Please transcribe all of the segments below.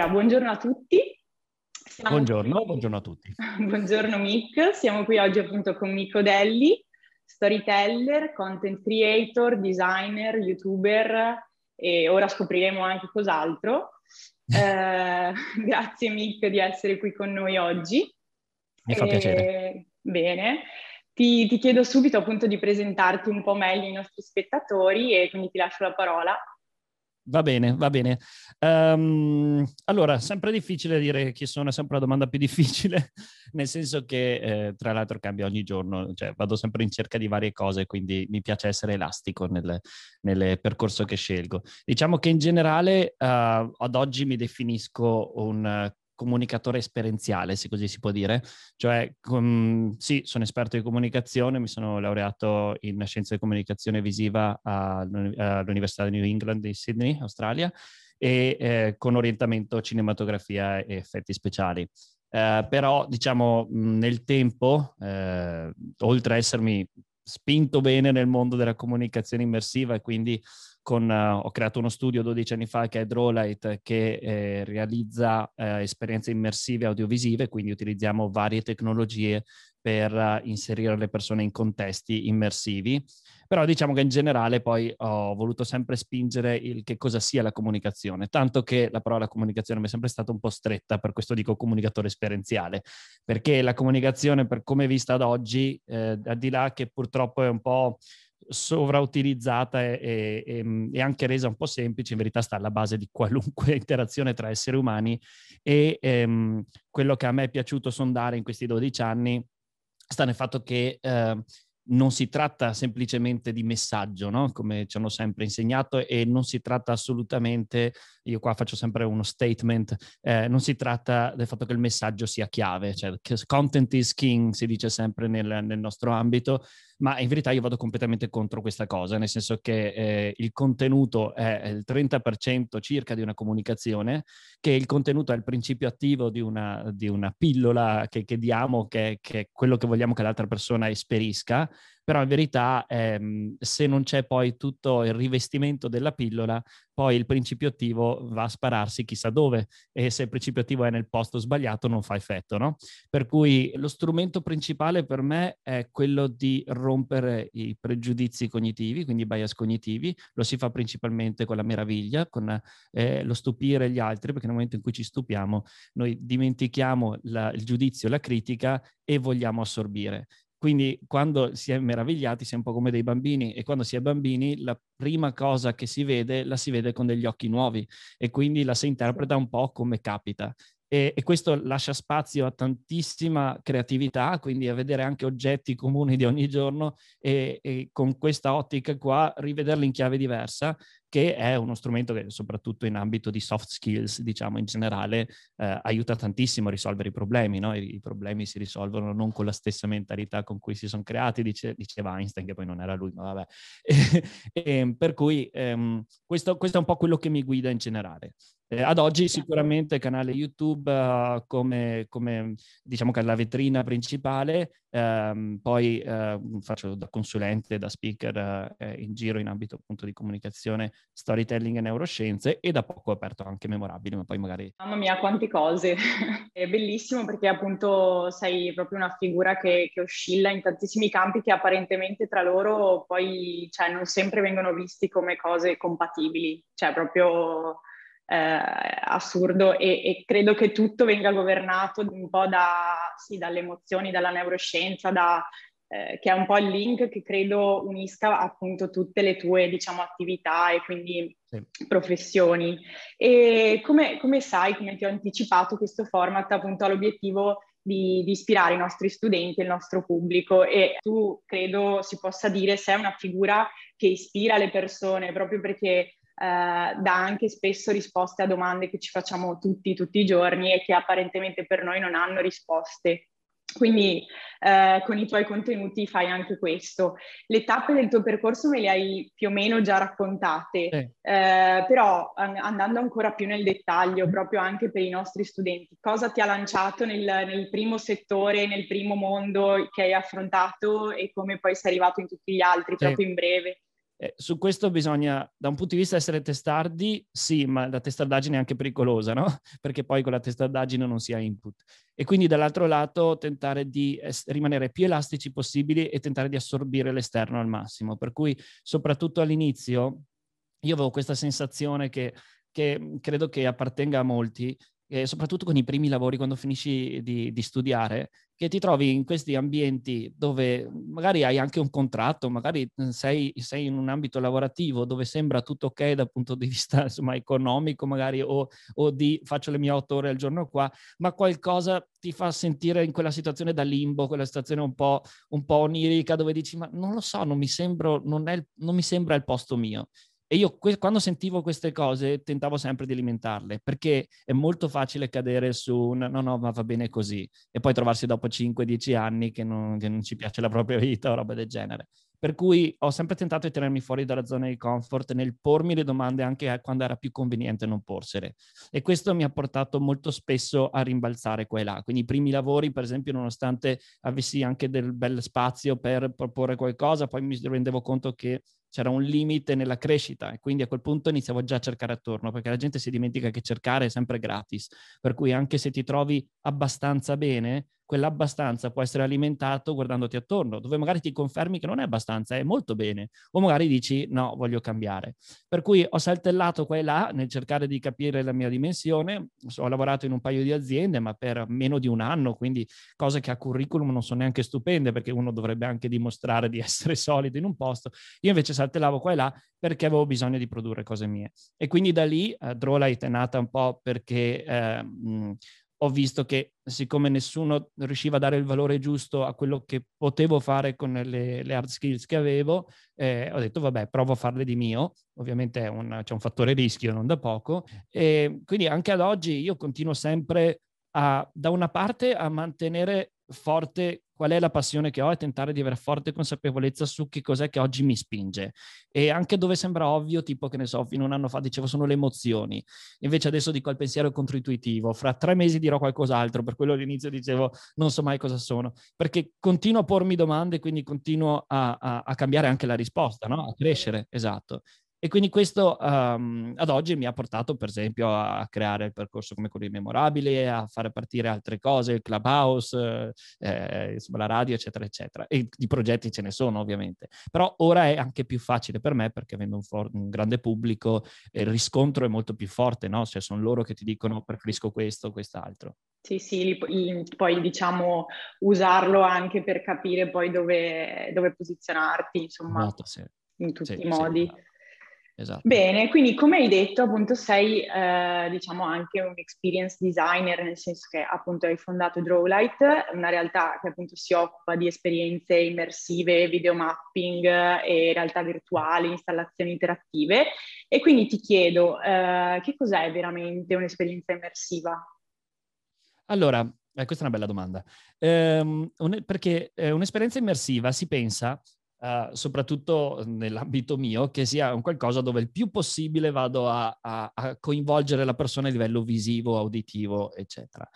Allora, buongiorno a tutti. Buongiorno a tutti. Buongiorno Mick, siamo qui oggi appunto con Mick Odelli, storyteller, content creator, designer, youtuber e ora scopriremo anche cos'altro. Grazie Mick di essere qui con noi oggi. Mi fa piacere. Bene, ti chiedo subito appunto di presentarti un po' meglio ai nostri spettatori e quindi ti lascio la parola. Va bene, va bene. Allora, sempre difficile dire chi sono, è sempre la domanda più difficile, nel senso che tra l'altro cambia ogni giorno, cioè vado sempre in cerca di varie cose, quindi mi piace essere elastico nel percorso che scelgo. Diciamo che in generale ad oggi mi definisco un comunicatore esperienziale, se così si può dire, cioè sì, sono esperto di comunicazione, mi sono laureato in scienze di comunicazione visiva all'Università di New England di Sydney, Australia, e con orientamento cinematografia e effetti speciali. Però, diciamo, nel tempo, oltre a essermi spinto bene nel mondo della comunicazione immersiva e quindi ho creato uno studio 12 anni fa che è Drawlight, che realizza esperienze immersive audiovisive, quindi utilizziamo varie tecnologie per inserire le persone in contesti immersivi. Però diciamo che in generale poi ho voluto sempre spingere il che cosa sia la comunicazione, tanto che la parola comunicazione mi è sempre stata un po' stretta, per questo dico comunicatore esperienziale, perché la comunicazione, per come è vista ad oggi, al di là che purtroppo è un po' sovrautilizzata e anche resa un po' semplice, in verità sta alla base di qualunque interazione tra esseri umani, e quello che a me è piaciuto sondare in questi 12 anni sta nel fatto che non si tratta semplicemente di messaggio, no? Come ci hanno sempre insegnato, e non si tratta assolutamente, io qua faccio sempre uno statement, non si tratta del fatto che il messaggio sia chiave, cioè content is king si dice sempre nel nostro ambito, ma in verità io vado completamente contro questa cosa, nel senso che il contenuto è il 30% circa di una comunicazione, che il contenuto è il principio attivo di una pillola che diamo, che è quello che vogliamo che l'altra persona esperisca, però in verità se non c'è poi tutto il rivestimento della pillola, poi il principio attivo va a spararsi chissà dove, e se il principio attivo è nel posto sbagliato non fa effetto, no? Per cui lo strumento principale per me è quello di rompere i pregiudizi cognitivi, quindi i bias cognitivi. Lo si fa principalmente con la meraviglia, con lo stupire gli altri, perché nel momento in cui ci stupiamo noi dimentichiamo il giudizio, la critica, e vogliamo assorbire. Quindi quando si è meravigliati si è un po' come dei bambini, e quando si è bambini la prima cosa che si vede la si vede con degli occhi nuovi, e quindi la si interpreta un po' come capita. E questo lascia spazio a tantissima creatività, quindi a vedere anche oggetti comuni di ogni giorno e con questa ottica qua rivederli in chiave diversa, che è uno strumento che soprattutto in ambito di soft skills, diciamo in generale, aiuta tantissimo a risolvere i problemi, no? I problemi si risolvono non con la stessa mentalità con cui si sono creati, diceva Einstein, che poi non era lui, ma vabbè. Per cui questo è un po' quello che mi guida in generale. Ad oggi sicuramente canale YouTube come diciamo che è la vetrina principale, poi faccio da consulente, da speaker in giro in ambito appunto di comunicazione, storytelling e neuroscienze, e da poco ho aperto anche Memorabile, ma poi magari... Mamma mia, quante cose! È bellissimo perché appunto sei proprio una figura che oscilla in tantissimi campi che apparentemente tra loro poi, cioè, non sempre vengono visti come cose compatibili, cioè proprio... assurdo, e credo che tutto venga governato un po' dalle emozioni, dalla neuroscienza, che è un po' il link che credo unisca appunto tutte le tue, diciamo, attività e quindi sì, professioni. E come sai, come ti ho anticipato, questo format appunto ha l'obiettivo di ispirare i nostri studenti e il nostro pubblico, e tu credo si possa dire sei una figura che ispira le persone, proprio perché dà anche spesso risposte a domande che ci facciamo tutti i giorni e che apparentemente per noi non hanno risposte. Quindi con i tuoi contenuti fai anche questo. Le tappe del tuo percorso me le hai più o meno già raccontate, però andando ancora più nel dettaglio, proprio anche per i nostri studenti, cosa ti ha lanciato nel primo settore, nel primo mondo che hai affrontato, e come poi sei arrivato in tutti gli altri, proprio in breve? Su questo bisogna, da un punto di vista, essere testardi, sì, ma la testardaggine è anche pericolosa, no? Perché poi con la testardaggine non si ha input. E quindi dall'altro lato tentare di rimanere più elastici possibili e tentare di assorbire l'esterno al massimo. Per cui soprattutto all'inizio io avevo questa sensazione che credo che appartenga a molti, soprattutto con i primi lavori quando finisci di studiare, che ti trovi in questi ambienti dove magari hai anche un contratto, magari sei in un ambito lavorativo dove sembra tutto ok dal punto di vista insomma economico magari o di faccio le mie 8 ore al giorno qua, ma qualcosa ti fa sentire in quella situazione da limbo, quella situazione un po' onirica dove dici ma non lo so, non mi sembra il posto mio. E io quando sentivo queste cose tentavo sempre di alimentarle, perché è molto facile cadere su un no, ma va bene così, e poi trovarsi dopo 5-10 anni che non ci piace la propria vita o roba del genere. Per cui ho sempre tentato di tenermi fuori dalla zona di comfort nel pormi le domande anche quando era più conveniente non porsele. E questo mi ha portato molto spesso a rimbalzare qua e là. Quindi i primi lavori, per esempio, nonostante avessi anche del bel spazio per proporre qualcosa, poi mi rendevo conto che c'era un limite nella crescita, e quindi a quel punto iniziavo già a cercare attorno, perché la gente si dimentica che cercare è sempre gratis. Per cui anche se ti trovi abbastanza bene, quell'abbastanza può essere alimentato guardandoti attorno, dove magari ti confermi che non è abbastanza, è molto bene, o magari dici no, voglio cambiare. Per cui ho saltellato qua e là nel cercare di capire la mia dimensione. Ho lavorato in un paio di aziende, ma per meno di un anno, quindi cose che a curriculum non sono neanche stupende, perché uno dovrebbe anche dimostrare di essere solido in un posto. Io invece saltellavo qua e là perché avevo bisogno di produrre cose mie. E quindi da lì Drawlight è nata un po' perché ho visto che, siccome nessuno riusciva a dare il valore giusto a quello che potevo fare con le hard skills che avevo, ho detto vabbè, provo a farle di mio. Ovviamente c'è un fattore rischio, non da poco. E quindi anche ad oggi io continuo sempre da una parte a mantenere forte qual è la passione che ho e tentare di avere forte consapevolezza su che cos'è che oggi mi spinge, e anche dove sembra ovvio, tipo che ne so, fino a un anno fa dicevo sono le emozioni, invece adesso dico il pensiero controintuitivo, fra 3 mesi dirò qualcos'altro, per quello all'inizio dicevo non so mai cosa sono, perché continuo a pormi domande, quindi continuo a cambiare anche la risposta, no? A crescere, esatto. E quindi questo ad oggi mi ha portato, per esempio, a creare il percorso come quello di Memorabile, a fare partire altre cose, il Clubhouse, la radio, eccetera, eccetera. E di progetti ce ne sono, ovviamente. Però ora è anche più facile per me, perché avendo un grande pubblico, il riscontro è molto più forte, no? Cioè sono loro che ti dicono preferisco questo, quest'altro. Sì, poi diciamo usarlo anche per capire poi dove posizionarti, insomma, esatto, sì. In tutti i modi. Sì. Esatto. Bene, quindi come hai detto appunto sei diciamo anche un experience designer, nel senso che appunto hai fondato Drawlight, una realtà che appunto si occupa di esperienze immersive, videomapping e realtà virtuale, installazioni interattive, e quindi ti chiedo che cos'è veramente un'esperienza immersiva? Allora, questa è una bella domanda, perché un'esperienza immersiva si pensa soprattutto nell'ambito mio, che sia un qualcosa dove il più possibile vado a coinvolgere la persona a livello visivo, auditivo, eccetera.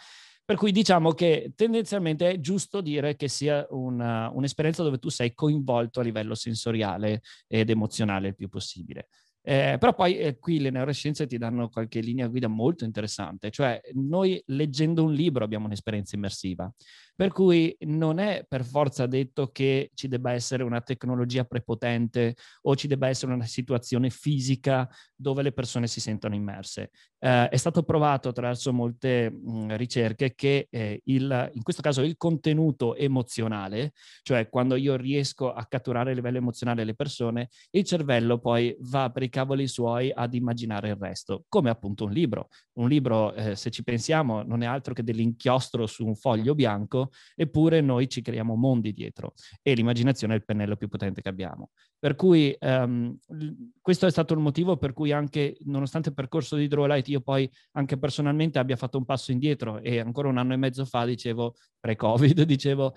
Per cui diciamo che tendenzialmente è giusto dire che sia un'esperienza dove tu sei coinvolto a livello sensoriale ed emozionale il più possibile. Però poi qui le neuroscienze ti danno qualche linea guida molto interessante, cioè noi leggendo un libro abbiamo un'esperienza immersiva, per cui non è per forza detto che ci debba essere una tecnologia prepotente o ci debba essere una situazione fisica dove le persone si sentono immerse. È stato provato attraverso molte ricerche che in questo caso il contenuto emozionale, cioè quando io riesco a catturare a livello emozionale le persone, il cervello poi va per cavoli suoi ad immaginare il resto, come appunto un libro. Un libro, se ci pensiamo, non è altro che dell'inchiostro su un foglio bianco, eppure noi ci creiamo mondi dietro, e l'immaginazione è il pennello più potente che abbiamo. Per cui questo è stato il motivo per cui anche, nonostante il percorso di Drawlight, io poi anche personalmente abbia fatto un passo indietro, e ancora un anno e mezzo fa dicevo, pre-Covid, dicevo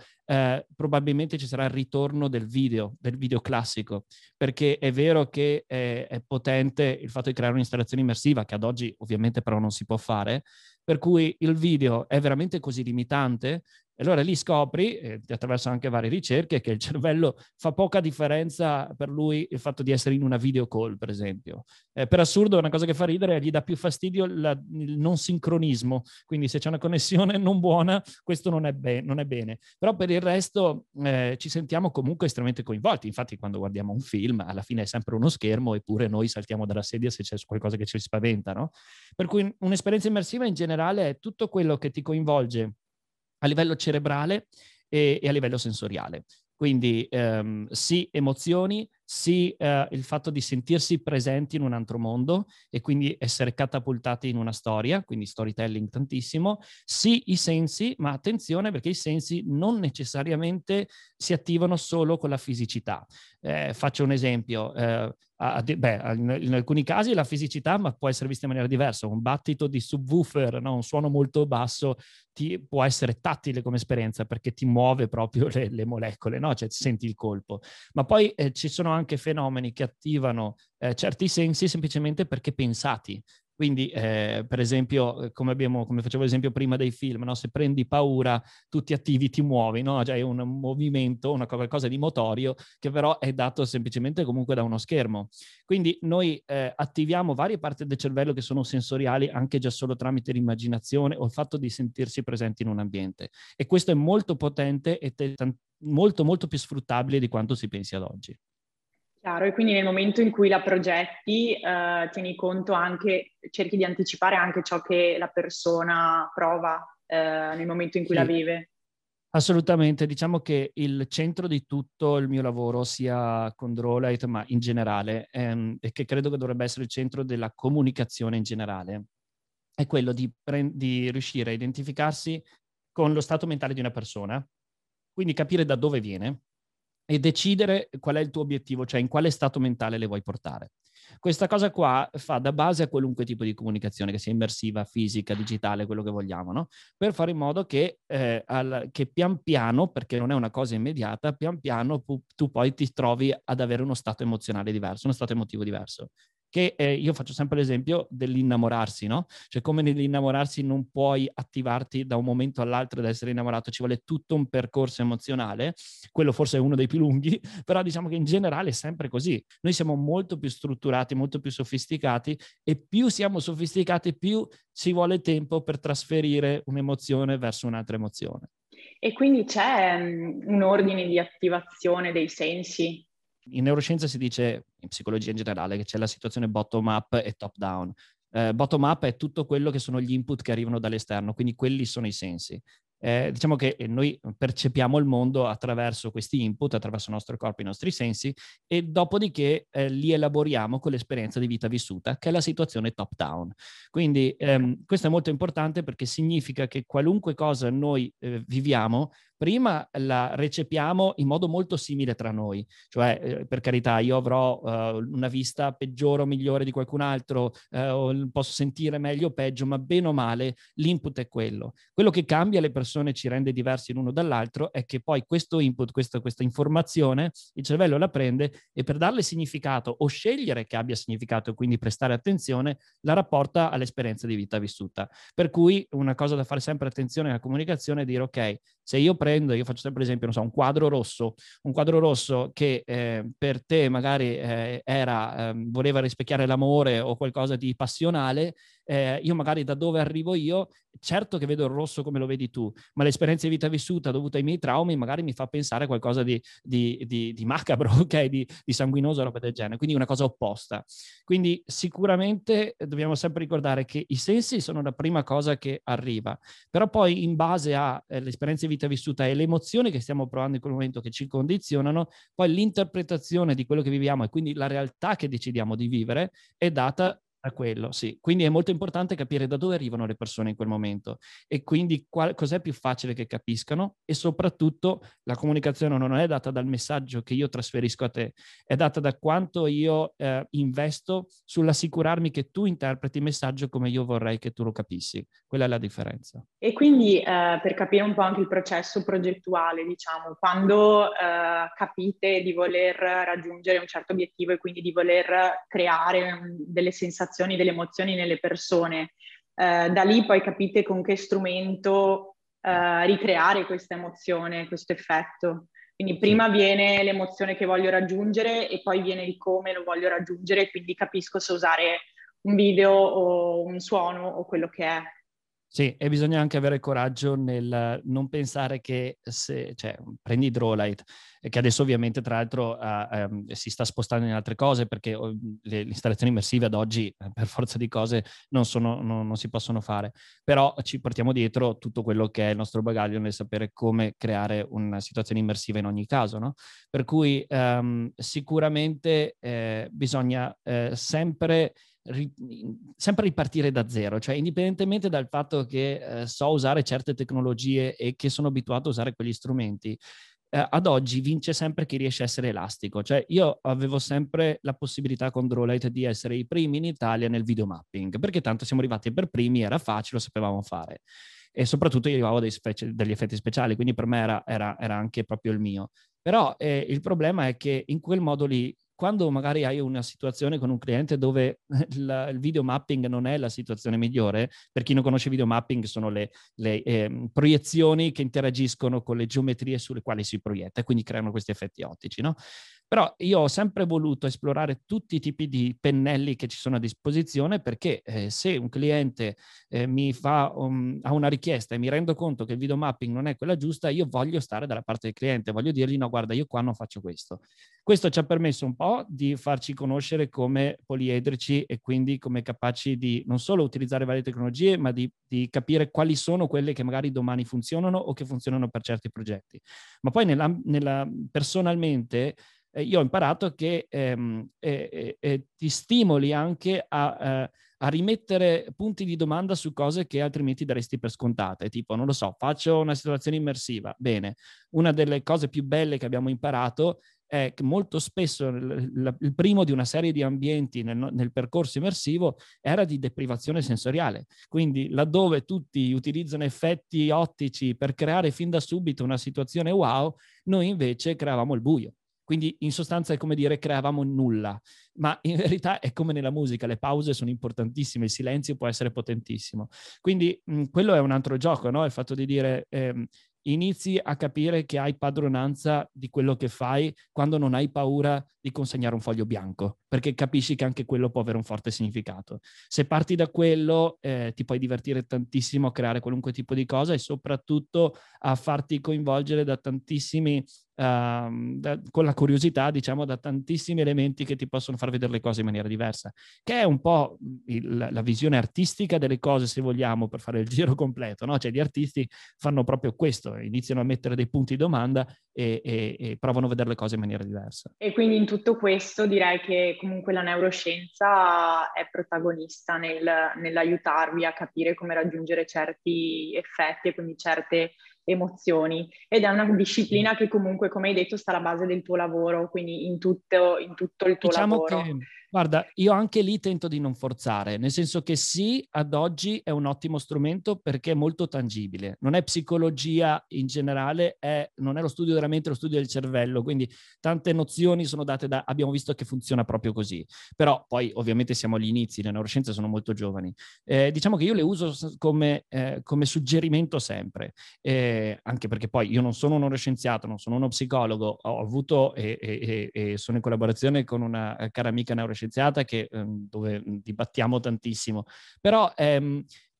probabilmente ci sarà il ritorno del video classico, perché è vero che è potente il fatto di creare un'installazione immersiva, che ad oggi ovviamente però non si può fare, per cui il video è veramente così limitante E allora lì scopri, attraverso anche varie ricerche, che il cervello fa poca differenza per lui il fatto di essere in una video call, per esempio. Per assurdo, una cosa che fa ridere, gli dà più fastidio il non sincronismo. Quindi se c'è una connessione non buona, questo non è bene. Però per il resto ci sentiamo comunque estremamente coinvolti. Infatti quando guardiamo un film, alla fine è sempre uno schermo, eppure noi saltiamo dalla sedia se c'è qualcosa che ci spaventa, no? Per cui un'esperienza immersiva in generale è tutto quello che ti coinvolge a livello cerebrale e a livello sensoriale. Quindi sì, emozioni, sì, il fatto di sentirsi presenti in un altro mondo e quindi essere catapultati in una storia, quindi storytelling tantissimo, sì i sensi, ma attenzione perché i sensi non necessariamente si attivano solo con la fisicità. Faccio un esempio, in alcuni casi la fisicità ma può essere vista in maniera diversa, un battito di subwoofer, no? Un suono molto basso può essere tattile come esperienza perché ti muove proprio le molecole, no? Cioè senti il colpo, ma poi ci sono anche fenomeni che attivano certi sensi semplicemente perché pensati. Quindi, per esempio, come facevo l'esempio prima dei film, no? Se prendi paura, tu ti attivi, ti muovi, no? Cioè è un movimento, qualcosa di motorio, che però è dato semplicemente comunque da uno schermo. Quindi noi attiviamo varie parti del cervello che sono sensoriali, anche già solo tramite l'immaginazione o il fatto di sentirsi presenti in un ambiente. E questo è molto potente e molto, molto più sfruttabile di quanto si pensi ad oggi. Chiaro, e quindi nel momento in cui la progetti tieni conto anche, cerchi di anticipare anche ciò che la persona prova nel momento in cui sì, la vive. Assolutamente, diciamo che il centro di tutto il mio lavoro sia con Drawlight ma in generale e che credo che dovrebbe essere il centro della comunicazione in generale è quello di riuscire a identificarsi con lo stato mentale di una persona, quindi capire da dove viene e decidere qual è il tuo obiettivo, cioè in quale stato mentale le vuoi portare. Questa cosa qua fa da base a qualunque tipo di comunicazione, che sia immersiva, fisica, digitale, quello che vogliamo, no? Per fare in modo che pian piano, perché non è una cosa immediata, pian piano tu poi ti trovi ad avere uno stato emozionale diverso, uno stato emotivo diverso. Che io faccio sempre l'esempio dell'innamorarsi, no? Cioè come nell'innamorarsi non puoi attivarti da un momento all'altro ad essere innamorato, ci vuole tutto un percorso emozionale, quello forse è uno dei più lunghi, però diciamo che in generale è sempre così. Noi siamo molto più strutturati, molto più sofisticati e più siamo sofisticati più ci vuole tempo per trasferire un'emozione verso un'altra emozione. E quindi c'è un ordine di attivazione dei sensi? In neuroscienza si dice, in psicologia in generale, che c'è la situazione bottom-up e top-down. Bottom-up è tutto quello che sono gli input che arrivano dall'esterno, quindi quelli sono i sensi. Diciamo che noi percepiamo il mondo attraverso questi input, attraverso il nostro corpo, i nostri sensi, e dopodiché li elaboriamo con l'esperienza di vita vissuta, che è la situazione top-down. Quindi questo è molto importante perché significa che qualunque cosa noi viviamo, prima la recepiamo in modo molto simile tra noi, cioè per carità io avrò una vista peggiore o migliore di qualcun altro, o posso sentire meglio o peggio, ma bene o male l'input è quello. Quello che cambia le persone, ci rende diversi l'uno dall'altro, è che poi questo input, questa informazione, il cervello la prende e per darle significato o scegliere che abbia significato e quindi prestare attenzione, la rapporta all'esperienza di vita vissuta. Per cui una cosa da fare sempre attenzione alla comunicazione è dire ok, se io io faccio sempre l'esempio, non so, un quadro rosso che per te magari voleva rispecchiare l'amore o qualcosa di passionale, io magari da dove arrivo io, certo che vedo il rosso come lo vedi tu, ma l'esperienza di vita vissuta dovuta ai miei traumi magari mi fa pensare a qualcosa di macabro, ok? Di sanguinoso, roba del genere, quindi una cosa opposta. Quindi sicuramente dobbiamo sempre ricordare che i sensi sono la prima cosa che arriva, però poi in base all'esperienza di vita vissuta e le emozioni che stiamo provando in quel momento che ci condizionano, poi l'interpretazione di quello che viviamo e quindi la realtà che decidiamo di vivere è data a quello, sì. Quindi è molto importante capire da dove arrivano le persone in quel momento e quindi cos'è più facile che capiscano e soprattutto la comunicazione non è data dal messaggio che io trasferisco a te, è data da quanto io investo sull'assicurarmi che tu interpreti il messaggio come io vorrei che tu lo capissi. Quella è la differenza. E quindi per capire un po' anche il processo progettuale, diciamo, quando capite di voler raggiungere un certo obiettivo e quindi di voler creare delle sensazioni, delle emozioni nelle persone. Da lì poi capite con che strumento ricreare questa emozione, questo effetto. Quindi prima viene l'emozione che voglio raggiungere e poi viene il come lo voglio raggiungere, quindi capisco se usare un video o un suono o quello che è. Sì, e bisogna anche avere coraggio nel non pensare che se, cioè, prendi Drawlight, che adesso ovviamente tra l'altro si sta spostando in altre cose, perché le installazioni immersive ad oggi per forza di cose non si possono fare, però ci portiamo dietro tutto quello che è il nostro bagaglio nel sapere come creare una situazione immersiva in ogni caso, no? Per cui sicuramente bisogna sempre ripartire da zero, cioè indipendentemente dal fatto che so usare certe tecnologie e che sono abituato a usare quegli strumenti, ad oggi vince sempre chi riesce a essere elastico. Cioè io avevo sempre la possibilità con Drawlight di essere i primi in Italia nel videomapping, perché tanto siamo arrivati per primi, era facile, lo sapevamo fare. E soprattutto io avevo degli effetti speciali, quindi per me era anche proprio il mio. Però il problema è che in quel modo lì, quando magari hai una situazione con un cliente dove il videomapping non è la situazione migliore, per chi non conosce videomapping sono le proiezioni che interagiscono con le geometrie sulle quali si proietta e quindi creano questi effetti ottici, no? Però io ho sempre voluto esplorare tutti i tipi di pennelli che ci sono a disposizione, perché se un cliente ha una richiesta e mi rendo conto che il videomapping non è quella giusta, io voglio stare dalla parte del cliente, voglio dirgli no, guarda, io qua non faccio questo. Questo ci ha permesso un po' di farci conoscere come poliedrici e quindi come capaci di non solo utilizzare varie tecnologie, ma di capire quali sono quelle che magari domani funzionano o che funzionano per certi progetti. Ma poi personalmente io ho imparato che ti stimoli anche a rimettere punti di domanda su cose che altrimenti daresti per scontate, tipo, non lo so, faccio una situazione immersiva, bene, una delle cose più belle che abbiamo imparato è che molto spesso il primo di una serie di ambienti nel percorso immersivo era di deprivazione sensoriale, quindi laddove tutti utilizzano effetti ottici per creare fin da subito una situazione wow, noi invece creavamo il buio. Quindi in sostanza è come dire creavamo nulla, ma in verità è come nella musica, le pause sono importantissime, il silenzio può essere potentissimo. Quindi quello è un altro gioco, no? Il fatto di dire inizi a capire che hai padronanza di quello che fai quando non hai paura di consegnare un foglio bianco, perché capisci che anche quello può avere un forte significato. Se parti da quello ti puoi divertire tantissimo a creare qualunque tipo di cosa e soprattutto a farti coinvolgere da tantissimi con la curiosità, diciamo, da tantissimi elementi che ti possono far vedere le cose in maniera diversa, che è un po' la visione artistica delle cose, se vogliamo, per fare il giro completo, no? Cioè gli artisti fanno proprio questo, iniziano a mettere dei punti di domanda e provano a vedere le cose in maniera diversa. E quindi in tutto questo direi che comunque la neuroscienza è protagonista nell'aiutarvi a capire come raggiungere certi effetti e quindi certe emozioni, ed è una disciplina che comunque, come hai detto, sta alla base del tuo lavoro, quindi in tutto il tuo lavoro. Che, guarda, io anche lì tento di non forzare, nel senso che sì, ad oggi è un ottimo strumento perché è molto tangibile, non è psicologia in generale, non è lo studio della mente, è lo studio del cervello, quindi tante nozioni sono date abbiamo visto che funziona proprio così, però poi ovviamente siamo agli inizi, le neuroscienze sono molto giovani. Diciamo che io le uso come suggerimento sempre, anche perché poi io non sono uno scienziato, non sono uno psicologo, ho avuto e sono in collaborazione con una cara amica neuroscienziata dove dibattiamo tantissimo, però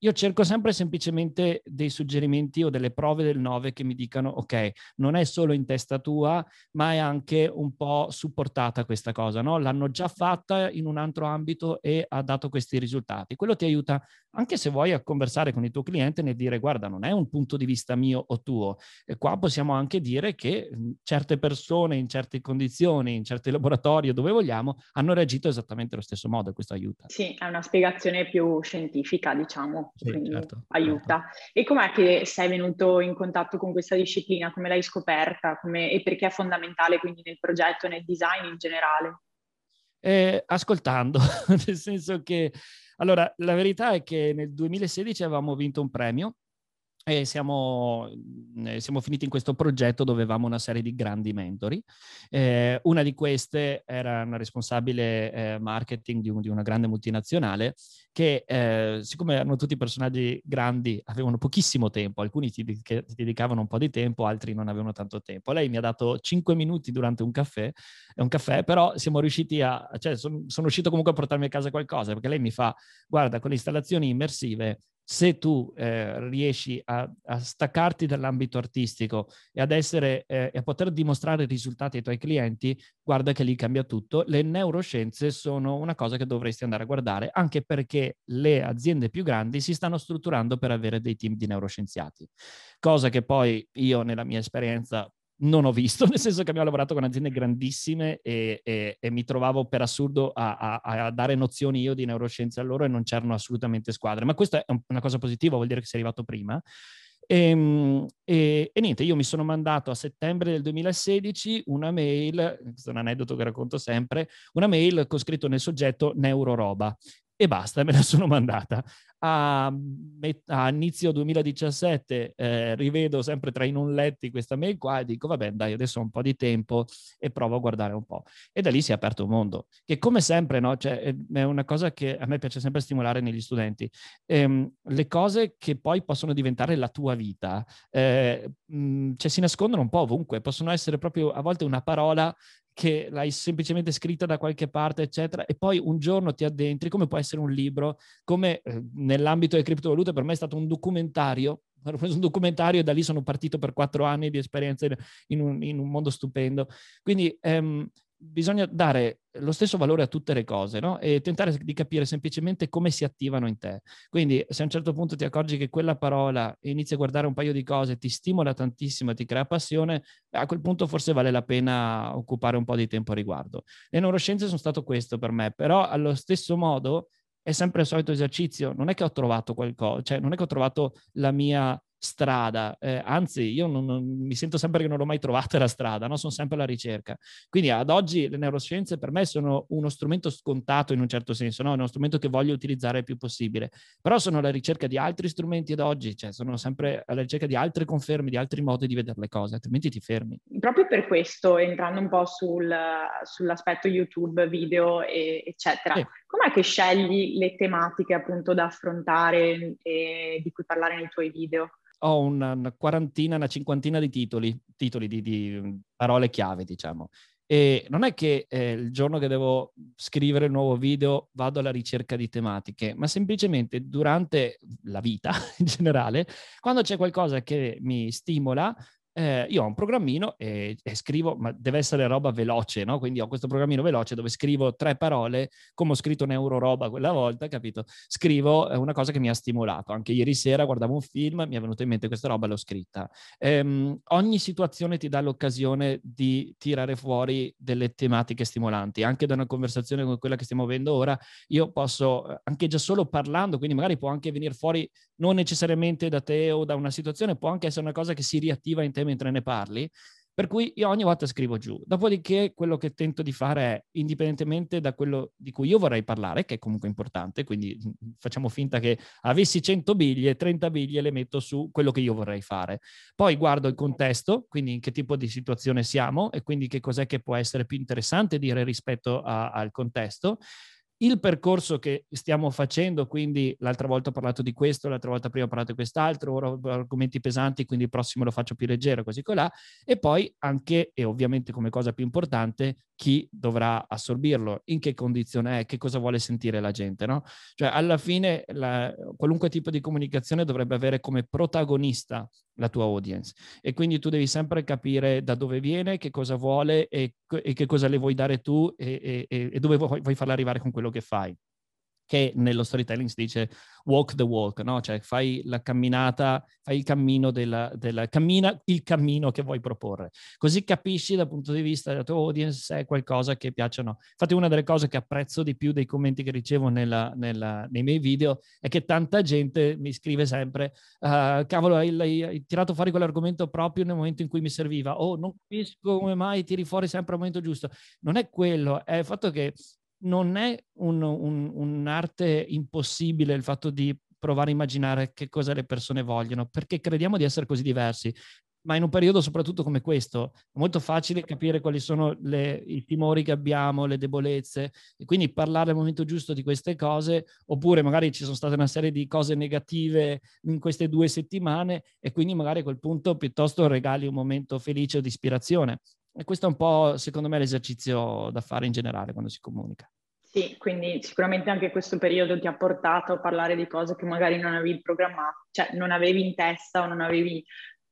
io cerco sempre semplicemente dei suggerimenti o delle prove del 9 che mi dicano ok, non è solo in testa tua, ma è anche un po' supportata questa cosa, no? L'hanno già fatta in un altro ambito e ha dato questi risultati. Quello ti aiuta anche se vuoi a conversare con il tuo cliente nel dire guarda, non è un punto di vista mio o tuo. E qua possiamo anche dire che certe persone in certe condizioni, in certi laboratori o dove vogliamo, hanno reagito esattamente allo stesso modo e questo aiuta. Sì, è una spiegazione più scientifica, diciamo. Sì, quindi certo, aiuta. Certo. E com'è che sei venuto in contatto con questa disciplina? Come l'hai scoperta? E perché è fondamentale quindi nel progetto e nel design in generale? Ascoltando, nel senso che, allora, la verità è che nel 2016 avevamo vinto un premio e siamo finiti in questo progetto dove avevamo una serie di grandi mentori. Una di queste era una responsabile marketing di una grande multinazionale che, siccome erano tutti personaggi grandi, avevano pochissimo tempo, alcuni ti dedicavano un po' di tempo, altri non avevano tanto tempo. Lei mi ha dato 5 minuti durante un caffè, però siamo riusciti a, cioè sono riuscito comunque a portarmi a casa qualcosa, perché lei mi fa: guarda, con le installazioni immersive, se tu riesci a staccarti dall'ambito artistico e ad essere e a poter dimostrare risultati ai tuoi clienti, guarda che lì cambia tutto. Le neuroscienze sono una cosa che dovresti andare a guardare, anche perché le aziende più grandi si stanno strutturando per avere dei team di neuroscienziati, cosa che poi io nella mia esperienza non ho visto, nel senso che abbiamo lavorato con aziende grandissime e mi trovavo per assurdo a dare nozioni io di neuroscienze a loro, e non c'erano assolutamente squadre. Ma questa è una cosa positiva, vuol dire che sei arrivato prima. E niente, io mi sono mandato a settembre del 2016 una mail, questo è un aneddoto che racconto sempre, una mail con scritto nel soggetto neuroroba. E basta, me la sono mandata. A inizio 2017 rivedo sempre tra i non letti questa mail qua e dico: vabbè, dai, adesso ho un po' di tempo e provo a guardare un po'. E da lì si è aperto un mondo, che come sempre, no? Cioè, è una cosa che a me piace sempre stimolare negli studenti. Le cose che poi possono diventare la tua vita, cioè si nascondono un po' ovunque, possono essere proprio a volte una parola che l'hai semplicemente scritta da qualche parte, eccetera, e poi un giorno ti addentri, come può essere un libro, come nell'ambito delle criptovalute per me è stato un documentario. Ho preso un documentario e da lì sono partito per 4 anni di esperienza in un mondo stupendo. Quindi bisogna dare lo stesso valore a tutte le cose, no? E tentare di capire semplicemente come si attivano in te. Quindi se a un certo punto ti accorgi che quella parola, inizi a guardare un paio di cose, ti stimola tantissimo, ti crea passione, a quel punto forse vale la pena occupare un po' di tempo a riguardo. Le neuroscienze sono stato questo per me, però allo stesso modo è sempre il solito esercizio. Non è che ho trovato qualcosa, cioè non è che ho trovato la mia strada, anzi io non mi sento sempre che non l'ho mai trovata la strada, no? Sono sempre alla ricerca. Quindi ad oggi le neuroscienze per me sono uno strumento scontato in un certo senso, no? È uno strumento che voglio utilizzare il più possibile, però sono alla ricerca di altri strumenti ad oggi, cioè sono sempre alla ricerca di altre conferme, di altri modi di vedere le cose, altrimenti ti fermi. Proprio per questo, entrando un po' sull'aspetto YouTube, video eccetera, com'è che scegli le tematiche appunto da affrontare e di cui parlare nei tuoi video? Ho una quarantina, una cinquantina di titoli di parole chiave, diciamo. E non è che il giorno che devo scrivere il nuovo video vado alla ricerca di tematiche, ma semplicemente durante la vita in generale, quando c'è qualcosa che mi stimola, io ho un programmino e scrivo, ma deve essere roba veloce, no? Quindi ho questo programmino veloce dove scrivo 3 parole, come ho scritto neuroroba quella volta, capito? Scrivo una cosa che mi ha stimolato. Anche ieri sera guardavo un film, mi è venuta in mente questa roba e l'ho scritta. Ogni situazione ti dà l'occasione di tirare fuori delle tematiche stimolanti. Anche da una conversazione come quella che stiamo avendo ora, io posso, anche già solo parlando, quindi magari può anche venire fuori non necessariamente da te o da una situazione, può anche essere una cosa che si riattiva in te mentre ne parli, per cui io ogni volta scrivo giù. Dopodiché quello che tento di fare è, indipendentemente da quello di cui io vorrei parlare, che è comunque importante, quindi facciamo finta che avessi 100 biglie, 30 biglie le metto su quello che io vorrei fare. Poi guardo il contesto, quindi in che tipo di situazione siamo e quindi che cos'è che può essere più interessante dire rispetto al contesto. Il percorso che stiamo facendo, quindi l'altra volta ho parlato di questo, l'altra volta prima ho parlato di quest'altro, ora ho argomenti pesanti, quindi il prossimo lo faccio più leggero, così colà. E poi anche, e ovviamente come cosa più importante, chi dovrà assorbirlo, in che condizione è, che cosa vuole sentire la gente, no? Cioè alla fine qualunque tipo di comunicazione dovrebbe avere come protagonista la tua audience, e quindi tu devi sempre capire da dove viene, che cosa vuole e che cosa le vuoi dare tu e dove vuoi farla arrivare con quello che fai, che nello storytelling si dice walk the walk, no? Cioè fai la camminata, fai il cammino cammina il cammino che vuoi proporre, così capisci dal punto di vista della tua audience se è qualcosa che piace o no. Infatti una delle cose che apprezzo di più dei commenti che ricevo nei miei video è che tanta gente mi scrive sempre cavolo, hai tirato fuori quell'argomento proprio nel momento in cui mi serviva, o non capisco come mai tiri fuori sempre al momento giusto. Non è quello, è il fatto che non è un'arte impossibile il fatto di provare a immaginare che cosa le persone vogliono, perché crediamo di essere così diversi. Ma in un periodo soprattutto come questo è molto facile capire quali sono i timori che abbiamo, le debolezze, e quindi parlare al momento giusto di queste cose, oppure magari ci sono state una serie di cose negative in queste 2 settimane e quindi magari a quel punto piuttosto regali un momento felice o di ispirazione. E questo è un po', secondo me, l'esercizio da fare in generale quando si comunica. Sì, quindi sicuramente anche questo periodo ti ha portato a parlare di cose che magari non avevi programmato, cioè non avevi in testa o non avevi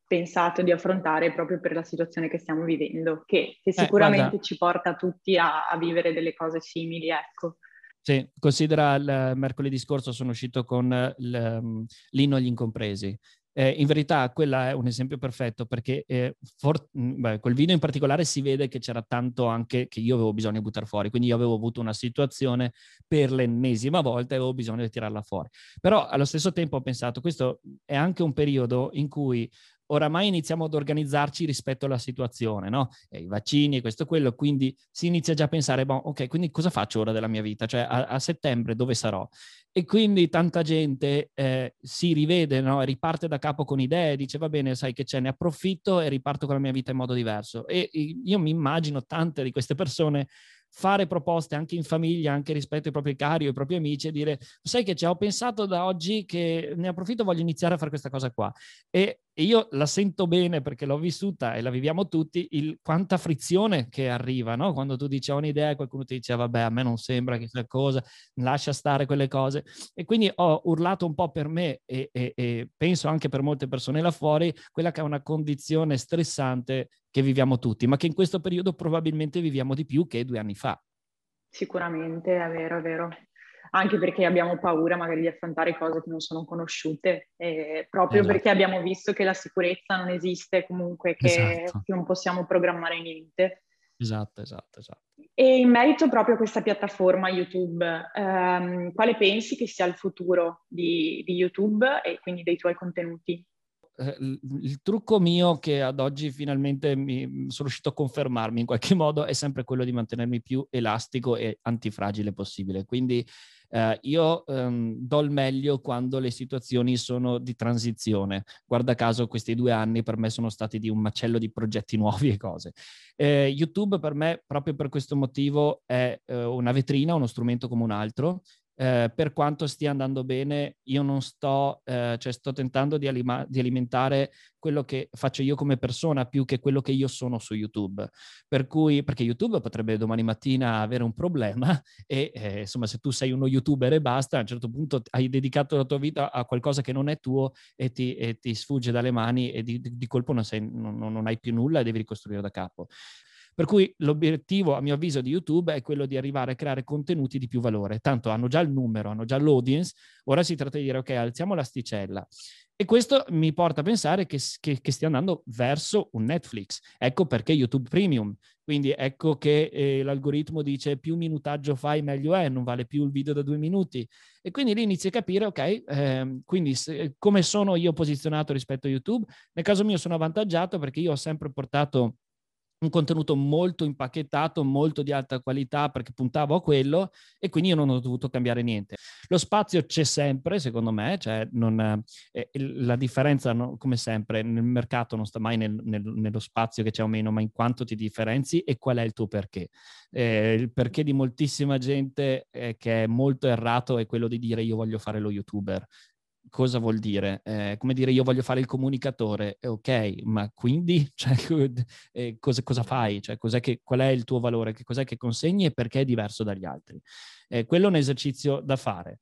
pensato di affrontare proprio per la situazione che stiamo vivendo, che sicuramente ci porta tutti a vivere delle cose simili, ecco. Sì, considera il mercoledì scorso sono uscito con l'inno agli incompresi. In verità quella è un esempio perfetto, perché quel video in particolare si vede che c'era tanto anche che io avevo bisogno di buttare fuori, quindi io avevo avuto una situazione per l'ennesima volta e avevo bisogno di tirarla fuori. Però allo stesso tempo ho pensato, questo è anche un periodo in cui oramai iniziamo ad organizzarci rispetto alla situazione, no? I vaccini, questo e quello, quindi si inizia già a pensare, ok, quindi cosa faccio ora della mia vita? Cioè a settembre dove sarò? E quindi tanta gente si rivede, no? Riparte da capo con idee, dice va bene, sai che c'è, ne approfitto e riparto con la mia vita in modo diverso. E io mi immagino tante di queste persone fare proposte anche in famiglia, anche rispetto ai propri cari o ai propri amici, e dire sai che c'è, ho pensato da oggi che ne approfitto, voglio iniziare a fare questa cosa qua. E io la sento bene perché l'ho vissuta e la viviamo tutti, quanta frizione che arriva, no? Quando tu dici ho un'idea e qualcuno ti dice vabbè, a me non sembra chissà cosa, lascia stare quelle cose. E quindi ho urlato un po' per me e penso anche per molte persone là fuori, quella che è una condizione stressante che viviamo tutti, ma che in questo periodo probabilmente viviamo di più che 2 anni fa. Sicuramente, è vero, è vero. Anche perché abbiamo paura magari di affrontare cose che non sono conosciute, proprio esatto. Perché abbiamo visto che la sicurezza non esiste comunque, che non possiamo programmare niente. Esatto. E in merito proprio a questa piattaforma YouTube, quale pensi che sia il futuro di YouTube e quindi dei tuoi contenuti? Il trucco mio, che ad oggi finalmente sono riuscito a confermarmi in qualche modo, è sempre quello di mantenermi più elastico e antifragile possibile. Quindi io do il meglio quando le situazioni sono di transizione. Guarda caso questi 2 anni per me sono stati di un macello di progetti nuovi e cose. YouTube per me, proprio per questo motivo, è una vetrina, uno strumento come un altro. Per quanto stia andando bene, io non sto, sto tentando di alimentare quello che faccio io come persona più che quello che io sono su YouTube. Per cui, perché YouTube potrebbe domani mattina avere un problema e insomma, se tu sei uno YouTuber e basta, a un certo punto hai dedicato la tua vita a qualcosa che non è tuo e ti sfugge dalle mani e di colpo non hai più nulla e devi ricostruire da capo. Per cui l'obiettivo, a mio avviso, di YouTube è quello di arrivare a creare contenuti di più valore. Tanto hanno già il numero, hanno già l'audience, ora si tratta di dire ok, alziamo l'asticella. E questo mi porta a pensare che stia andando verso un Netflix. Ecco perché YouTube Premium. Quindi ecco che l'algoritmo dice più minutaggio fai meglio è, non vale più il video da 2 minuti. E quindi lì inizi a capire, ok, quindi come sono io posizionato rispetto a YouTube? Nel caso mio sono avvantaggiato perché io ho sempre portato un contenuto molto impacchettato, molto di alta qualità, perché puntavo a quello e quindi io non ho dovuto cambiare niente. Lo spazio c'è sempre, secondo me, cioè la differenza, no, come sempre, nel mercato non sta mai nello spazio che c'è o meno, ma in quanto ti differenzi e qual è il tuo perché. Il perché di moltissima gente che è molto errato è quello di dire io voglio fare lo YouTuber. Cosa vuol dire? Come dire io voglio fare il comunicatore, ok, ma quindi cosa fai? Cioè, qual è il tuo valore? Che cos'è che consegni e perché è diverso dagli altri? Quello è un esercizio da fare.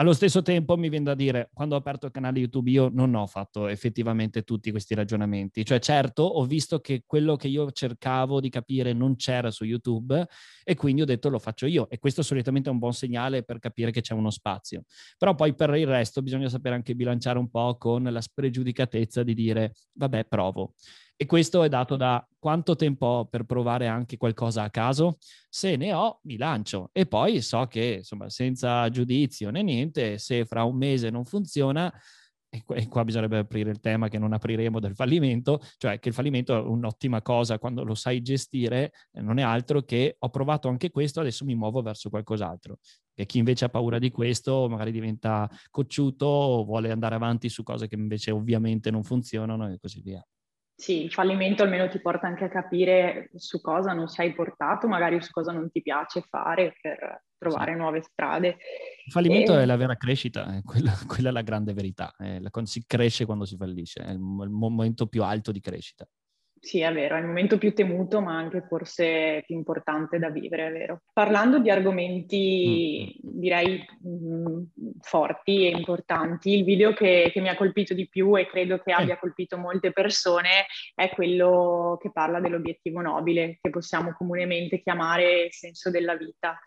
Allo stesso tempo mi viene da dire, quando ho aperto il canale YouTube io non ho fatto effettivamente tutti questi ragionamenti. Cioè certo, ho visto che quello che io cercavo di capire non c'era su YouTube e quindi ho detto lo faccio io. E questo solitamente è un buon segnale per capire che c'è uno spazio. Però poi per il resto bisogna sapere anche bilanciare un po' con la spregiudicatezza di dire vabbè, provo. E questo è dato da quanto tempo ho per provare anche qualcosa a caso. Se ne ho, mi lancio. E poi so che, insomma, senza giudizio né niente, se fra un mese non funziona, e qua bisognerebbe aprire il tema che non apriremo del fallimento, cioè che il fallimento è un'ottima cosa quando lo sai gestire, non è altro che ho provato anche questo, adesso mi muovo verso qualcos'altro. E chi invece ha paura di questo magari diventa cocciuto o vuole andare avanti su cose che invece ovviamente non funzionano e così via. Sì, il fallimento almeno ti porta anche a capire su cosa non sei portato, magari su cosa non ti piace fare per trovare nuove strade. Il fallimento è la vera crescita, quella è la grande verità. Si cresce quando si fallisce, è il momento più alto di crescita. Sì, è vero, è il momento più temuto, ma anche forse più importante da vivere, è vero. Parlando di argomenti, direi, forti e importanti, il video che mi ha colpito di più e credo che abbia colpito molte persone è quello che parla dell'obiettivo nobile, che possiamo comunemente chiamare senso della vita.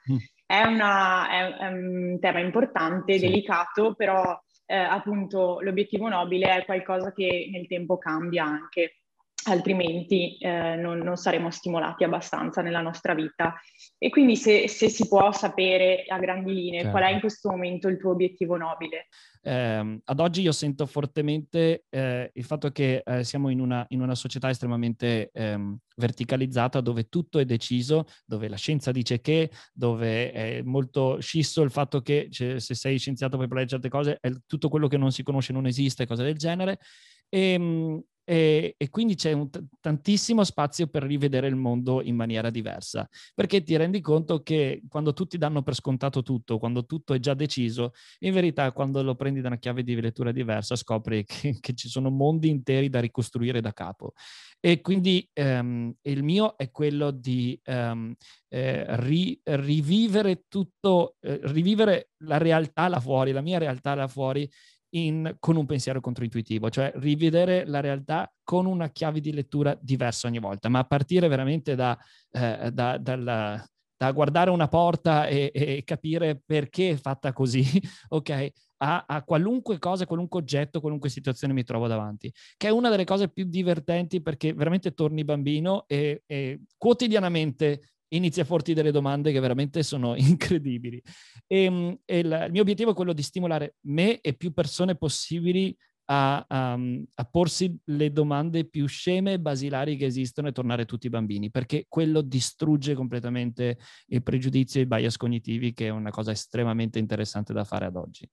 È un tema importante, delicato, però appunto l'obiettivo nobile è qualcosa che nel tempo cambia anche. Altrimenti non saremo stimolati abbastanza nella nostra vita. E quindi se si può sapere a grandi linee qual è in questo momento il tuo obiettivo nobile? Ad oggi io sento fortemente il fatto che siamo in una società estremamente verticalizzata, dove tutto è deciso, dove la scienza dice che, dove è molto scisso il fatto che se sei scienziato puoi parlare di certe cose, tutto quello che non si conosce non esiste, cose del genere. E quindi c'è tantissimo spazio per rivedere il mondo in maniera diversa, perché ti rendi conto che quando tutti danno per scontato tutto, quando tutto è già deciso, in verità quando lo prendi da una chiave di lettura diversa scopri che ci sono mondi interi da ricostruire da capo. E quindi il mio è quello di rivivere tutto, rivivere la realtà là fuori, la mia realtà là fuori, con un pensiero controintuitivo, cioè rivedere la realtà con una chiave di lettura diversa ogni volta, ma a partire veramente da guardare una porta e capire perché è fatta così, ok? A qualunque cosa, qualunque oggetto, qualunque situazione mi trovo davanti, che è una delle cose più divertenti, perché veramente torni bambino e quotidianamente inizia a farti delle domande che veramente sono incredibili. Il mio obiettivo è quello di stimolare me e più persone possibili a porsi le domande più sceme e basilari che esistono e tornare tutti bambini, perché quello distrugge completamente il pregiudizio e i bias cognitivi, che è una cosa estremamente interessante da fare ad oggi.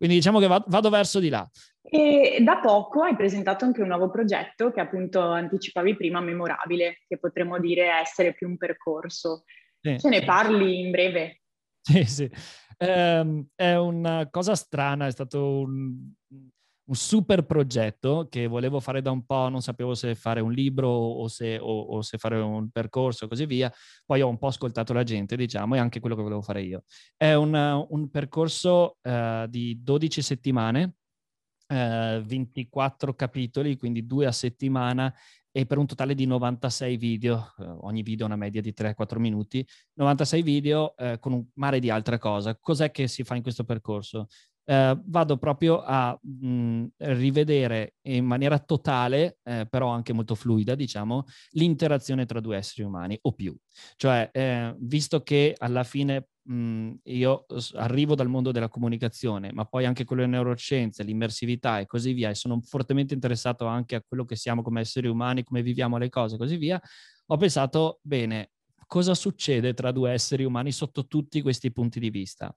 Quindi diciamo che vado verso di là. E da poco hai presentato anche un nuovo progetto che appunto anticipavi prima, memorabile, che potremmo dire essere più un percorso. Se ne parli in breve? Sì. È una cosa strana, è stato un super progetto che volevo fare da un po', non sapevo se fare un libro o se fare un percorso e così via. Poi ho un po' ascoltato la gente, diciamo, e anche quello che volevo fare io. È un percorso di 12 settimane, 24 capitoli, quindi 2 a settimana, e per un totale di 96 video, ogni video una media di 3-4 minuti, 96 video con un mare di altra cosa. Cos'è che si fa in questo percorso? Vado proprio a rivedere in maniera totale, però anche molto fluida, diciamo, l'interazione tra due esseri umani o più. Cioè, visto che alla fine io arrivo dal mondo della comunicazione, ma poi anche quello delle neuroscienze, l'immersività e così via, e sono fortemente interessato anche a quello che siamo come esseri umani, come viviamo le cose e così via, ho pensato, bene, cosa succede tra due esseri umani sotto tutti questi punti di vista?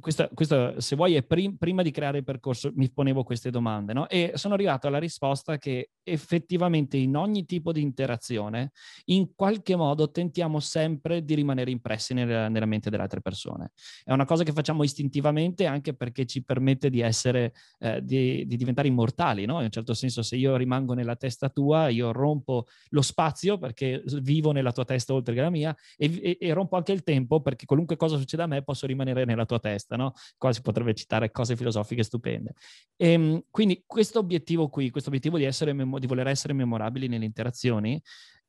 Questa, se vuoi, è prima di creare il percorso mi ponevo queste domande, no? E sono arrivato alla risposta che effettivamente in ogni tipo di interazione in qualche modo tentiamo sempre di rimanere impressi nella mente delle altre persone. È una cosa che facciamo istintivamente, anche perché ci permette di essere di diventare immortali, no? In un certo senso, se io rimango nella testa tua, io rompo lo spazio perché vivo nella tua testa oltre che la mia, e rompo anche il tempo, perché qualunque cosa succeda a me posso rimanere nella tua testa, no? Qua si potrebbe citare cose filosofiche stupende. E quindi questo obiettivo qui, questo obiettivo di voler essere memorabili nelle interazioni,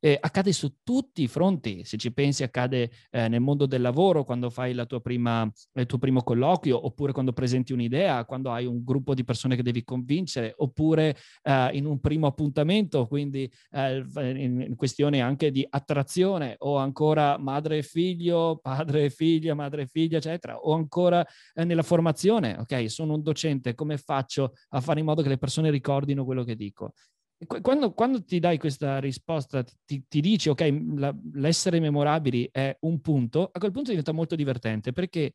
accade su tutti i fronti. Se ci pensi, accade nel mondo del lavoro, quando fai il tuo primo colloquio, oppure quando presenti un'idea, quando hai un gruppo di persone che devi convincere, oppure in un primo appuntamento, quindi in questione anche di attrazione, o ancora madre e figlio, padre e figlia, madre e figlia, eccetera, o ancora nella formazione. Ok, sono un docente, come faccio a fare in modo che le persone ricordino quello che dico? Quando ti dai questa risposta, ti dici, ok, l'essere memorabili è un punto, a quel punto diventa molto divertente, perché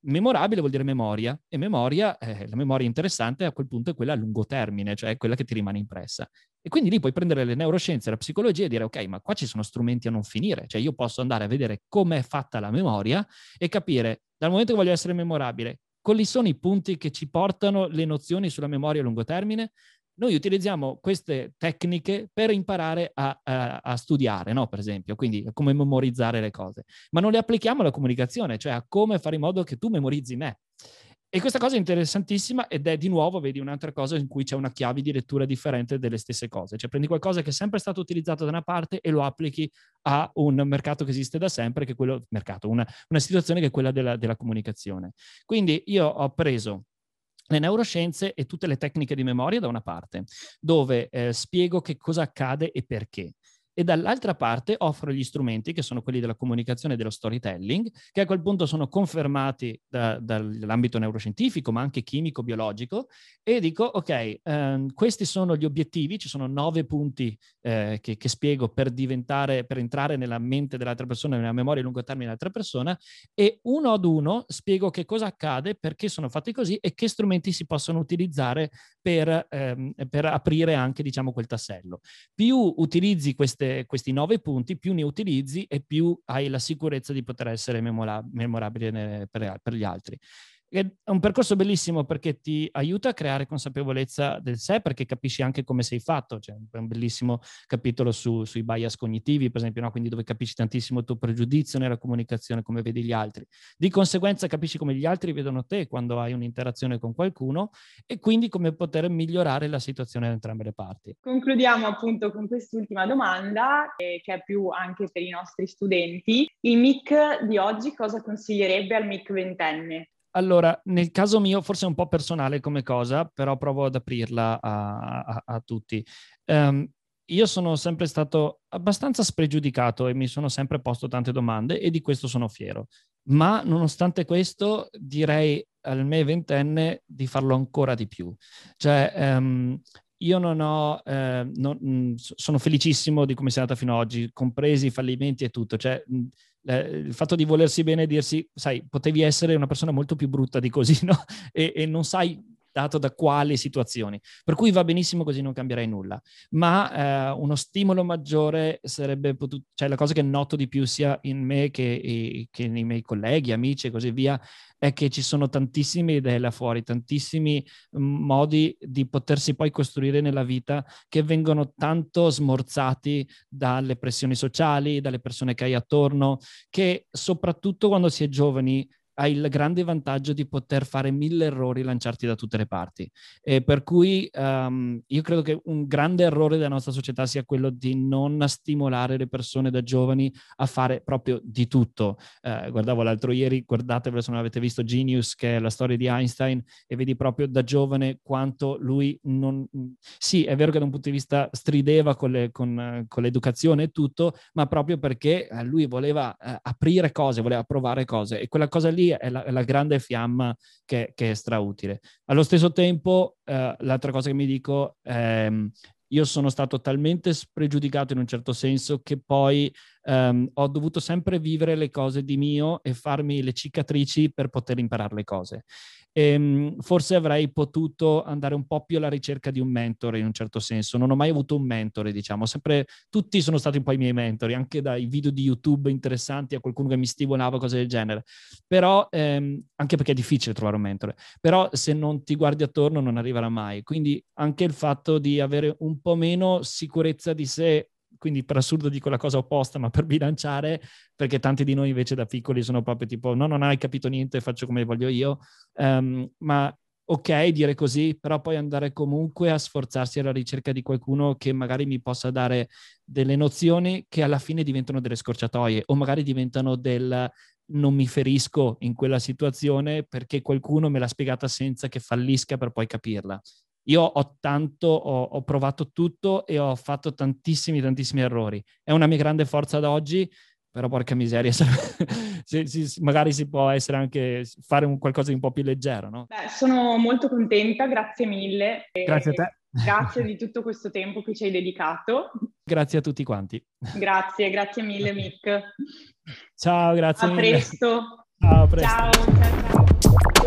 memorabile vuol dire memoria, e la memoria interessante a quel punto è quella a lungo termine, cioè quella che ti rimane impressa. E quindi lì puoi prendere le neuroscienze, la psicologia e dire, ok, ma qua ci sono strumenti a non finire, cioè io posso andare a vedere com'è fatta la memoria e capire, dal momento che voglio essere memorabile, quali sono i punti che ci portano le nozioni sulla memoria a lungo termine. Noi utilizziamo queste tecniche per imparare a studiare, no? Per esempio, quindi a come memorizzare le cose, ma non le applichiamo alla comunicazione, cioè a come fare in modo che tu memorizzi me. E questa cosa è interessantissima ed è, di nuovo, vedi, un'altra cosa in cui c'è una chiave di lettura differente delle stesse cose. Cioè prendi qualcosa che è sempre stato utilizzato da una parte e lo applichi a un mercato che esiste da sempre, che è quello mercato, una situazione che è quella della comunicazione. Quindi io ho preso le neuroscienze e tutte le tecniche di memoria da una parte, dove spiego che cosa accade e perché, e dall'altra parte offro gli strumenti che sono quelli della comunicazione e dello storytelling, che a quel punto sono confermati dall'ambito neuroscientifico, ma anche chimico, biologico, e dico, ok, questi sono gli obiettivi, ci sono 9 punti che spiego per entrare nella mente dell'altra persona, nella memoria a lungo termine dell'altra persona, e uno ad uno spiego che cosa accade, perché sono fatti così e che strumenti si possono utilizzare per aprire anche, diciamo, quel tassello. Più utilizzi questi 9 punti, più ne utilizzi e più hai la sicurezza di poter essere memorabile per gli altri. È un percorso bellissimo perché ti aiuta a creare consapevolezza del sé, perché capisci anche come sei fatto. C'è un bellissimo capitolo sui bias cognitivi, per esempio, no? Quindi dove capisci tantissimo il tuo pregiudizio nella comunicazione, come vedi gli altri. Di conseguenza capisci come gli altri vedono te quando hai un'interazione con qualcuno e quindi come poter migliorare la situazione da entrambe le parti. Concludiamo appunto con quest'ultima domanda, che è più anche per i nostri studenti. Il Mick di oggi cosa consiglierebbe al Mick ventenne? Allora, nel caso mio forse è un po' personale come cosa, però provo ad aprirla a tutti. Io sono sempre stato abbastanza spregiudicato e mi sono sempre posto tante domande e di questo sono fiero. Ma nonostante questo direi al me ventenne di farlo ancora di più. Cioè, io sono felicissimo di come sia andata fino ad oggi, compresi i fallimenti e tutto. Cioè, il fatto di volersi bene e dirsi, sai, potevi essere una persona molto più brutta di così, no? E non sai dato da quali situazioni. Per cui va benissimo così, non cambierai nulla. Ma uno stimolo maggiore sarebbe potuto, cioè la cosa che noto di più sia in me che nei miei colleghi, amici e così via, è che ci sono tantissime idee là fuori, tantissimi modi di potersi poi costruire nella vita che vengono tanto smorzati dalle pressioni sociali, dalle persone che hai attorno, che soprattutto quando si è giovani hai il grande vantaggio di poter fare 1000 errori lanciati da tutte le parti. E per cui io credo che un grande errore della nostra società sia quello di non stimolare le persone da giovani a fare proprio di tutto. Guardavo l'altro ieri, guardatevelo se non avete visto, Genius, che è la storia di Einstein, e vedi proprio da giovane quanto lui non... Sì, è vero che da un punto di vista strideva con l'educazione e tutto, ma proprio perché lui voleva aprire cose, voleva provare cose, e quella cosa lì è la grande fiamma che è strautile. Allo stesso tempo, l'altra cosa che mi dico è, io sono stato talmente spregiudicato in un certo senso che poi ho dovuto sempre vivere le cose di mio e farmi le cicatrici per poter imparare le cose. Forse avrei potuto andare un po' più alla ricerca di un mentore in un certo senso. Non ho mai avuto un mentore, diciamo, sempre tutti sono stati un po' i miei mentori, anche dai video di YouTube interessanti a qualcuno che mi stimolava, cose del genere. Però anche perché è difficile trovare un mentore, però se non ti guardi attorno non arriverà mai. Quindi anche il fatto di avere un po' meno sicurezza di sé, quindi per assurdo dico la cosa opposta, ma per bilanciare, perché tanti di noi invece da piccoli sono proprio tipo no, non hai capito niente, faccio come voglio io, ma ok dire così, però poi andare comunque a sforzarsi alla ricerca di qualcuno che magari mi possa dare delle nozioni che alla fine diventano delle scorciatoie, o magari diventano del non mi ferisco in quella situazione perché qualcuno me l'ha spiegata senza che fallisca per poi capirla. Io ho provato tutto e ho fatto tantissimi errori. È una mia grande forza ad oggi, però porca miseria, magari si può essere anche fare qualcosa di un po' più leggero, no? Beh, sono molto contenta, grazie mille. Grazie a te. Grazie di tutto questo tempo che ci hai dedicato. Grazie a tutti quanti. Grazie, grazie mille Mick. Ciao, grazie mille. A presto. Ciao, ciao.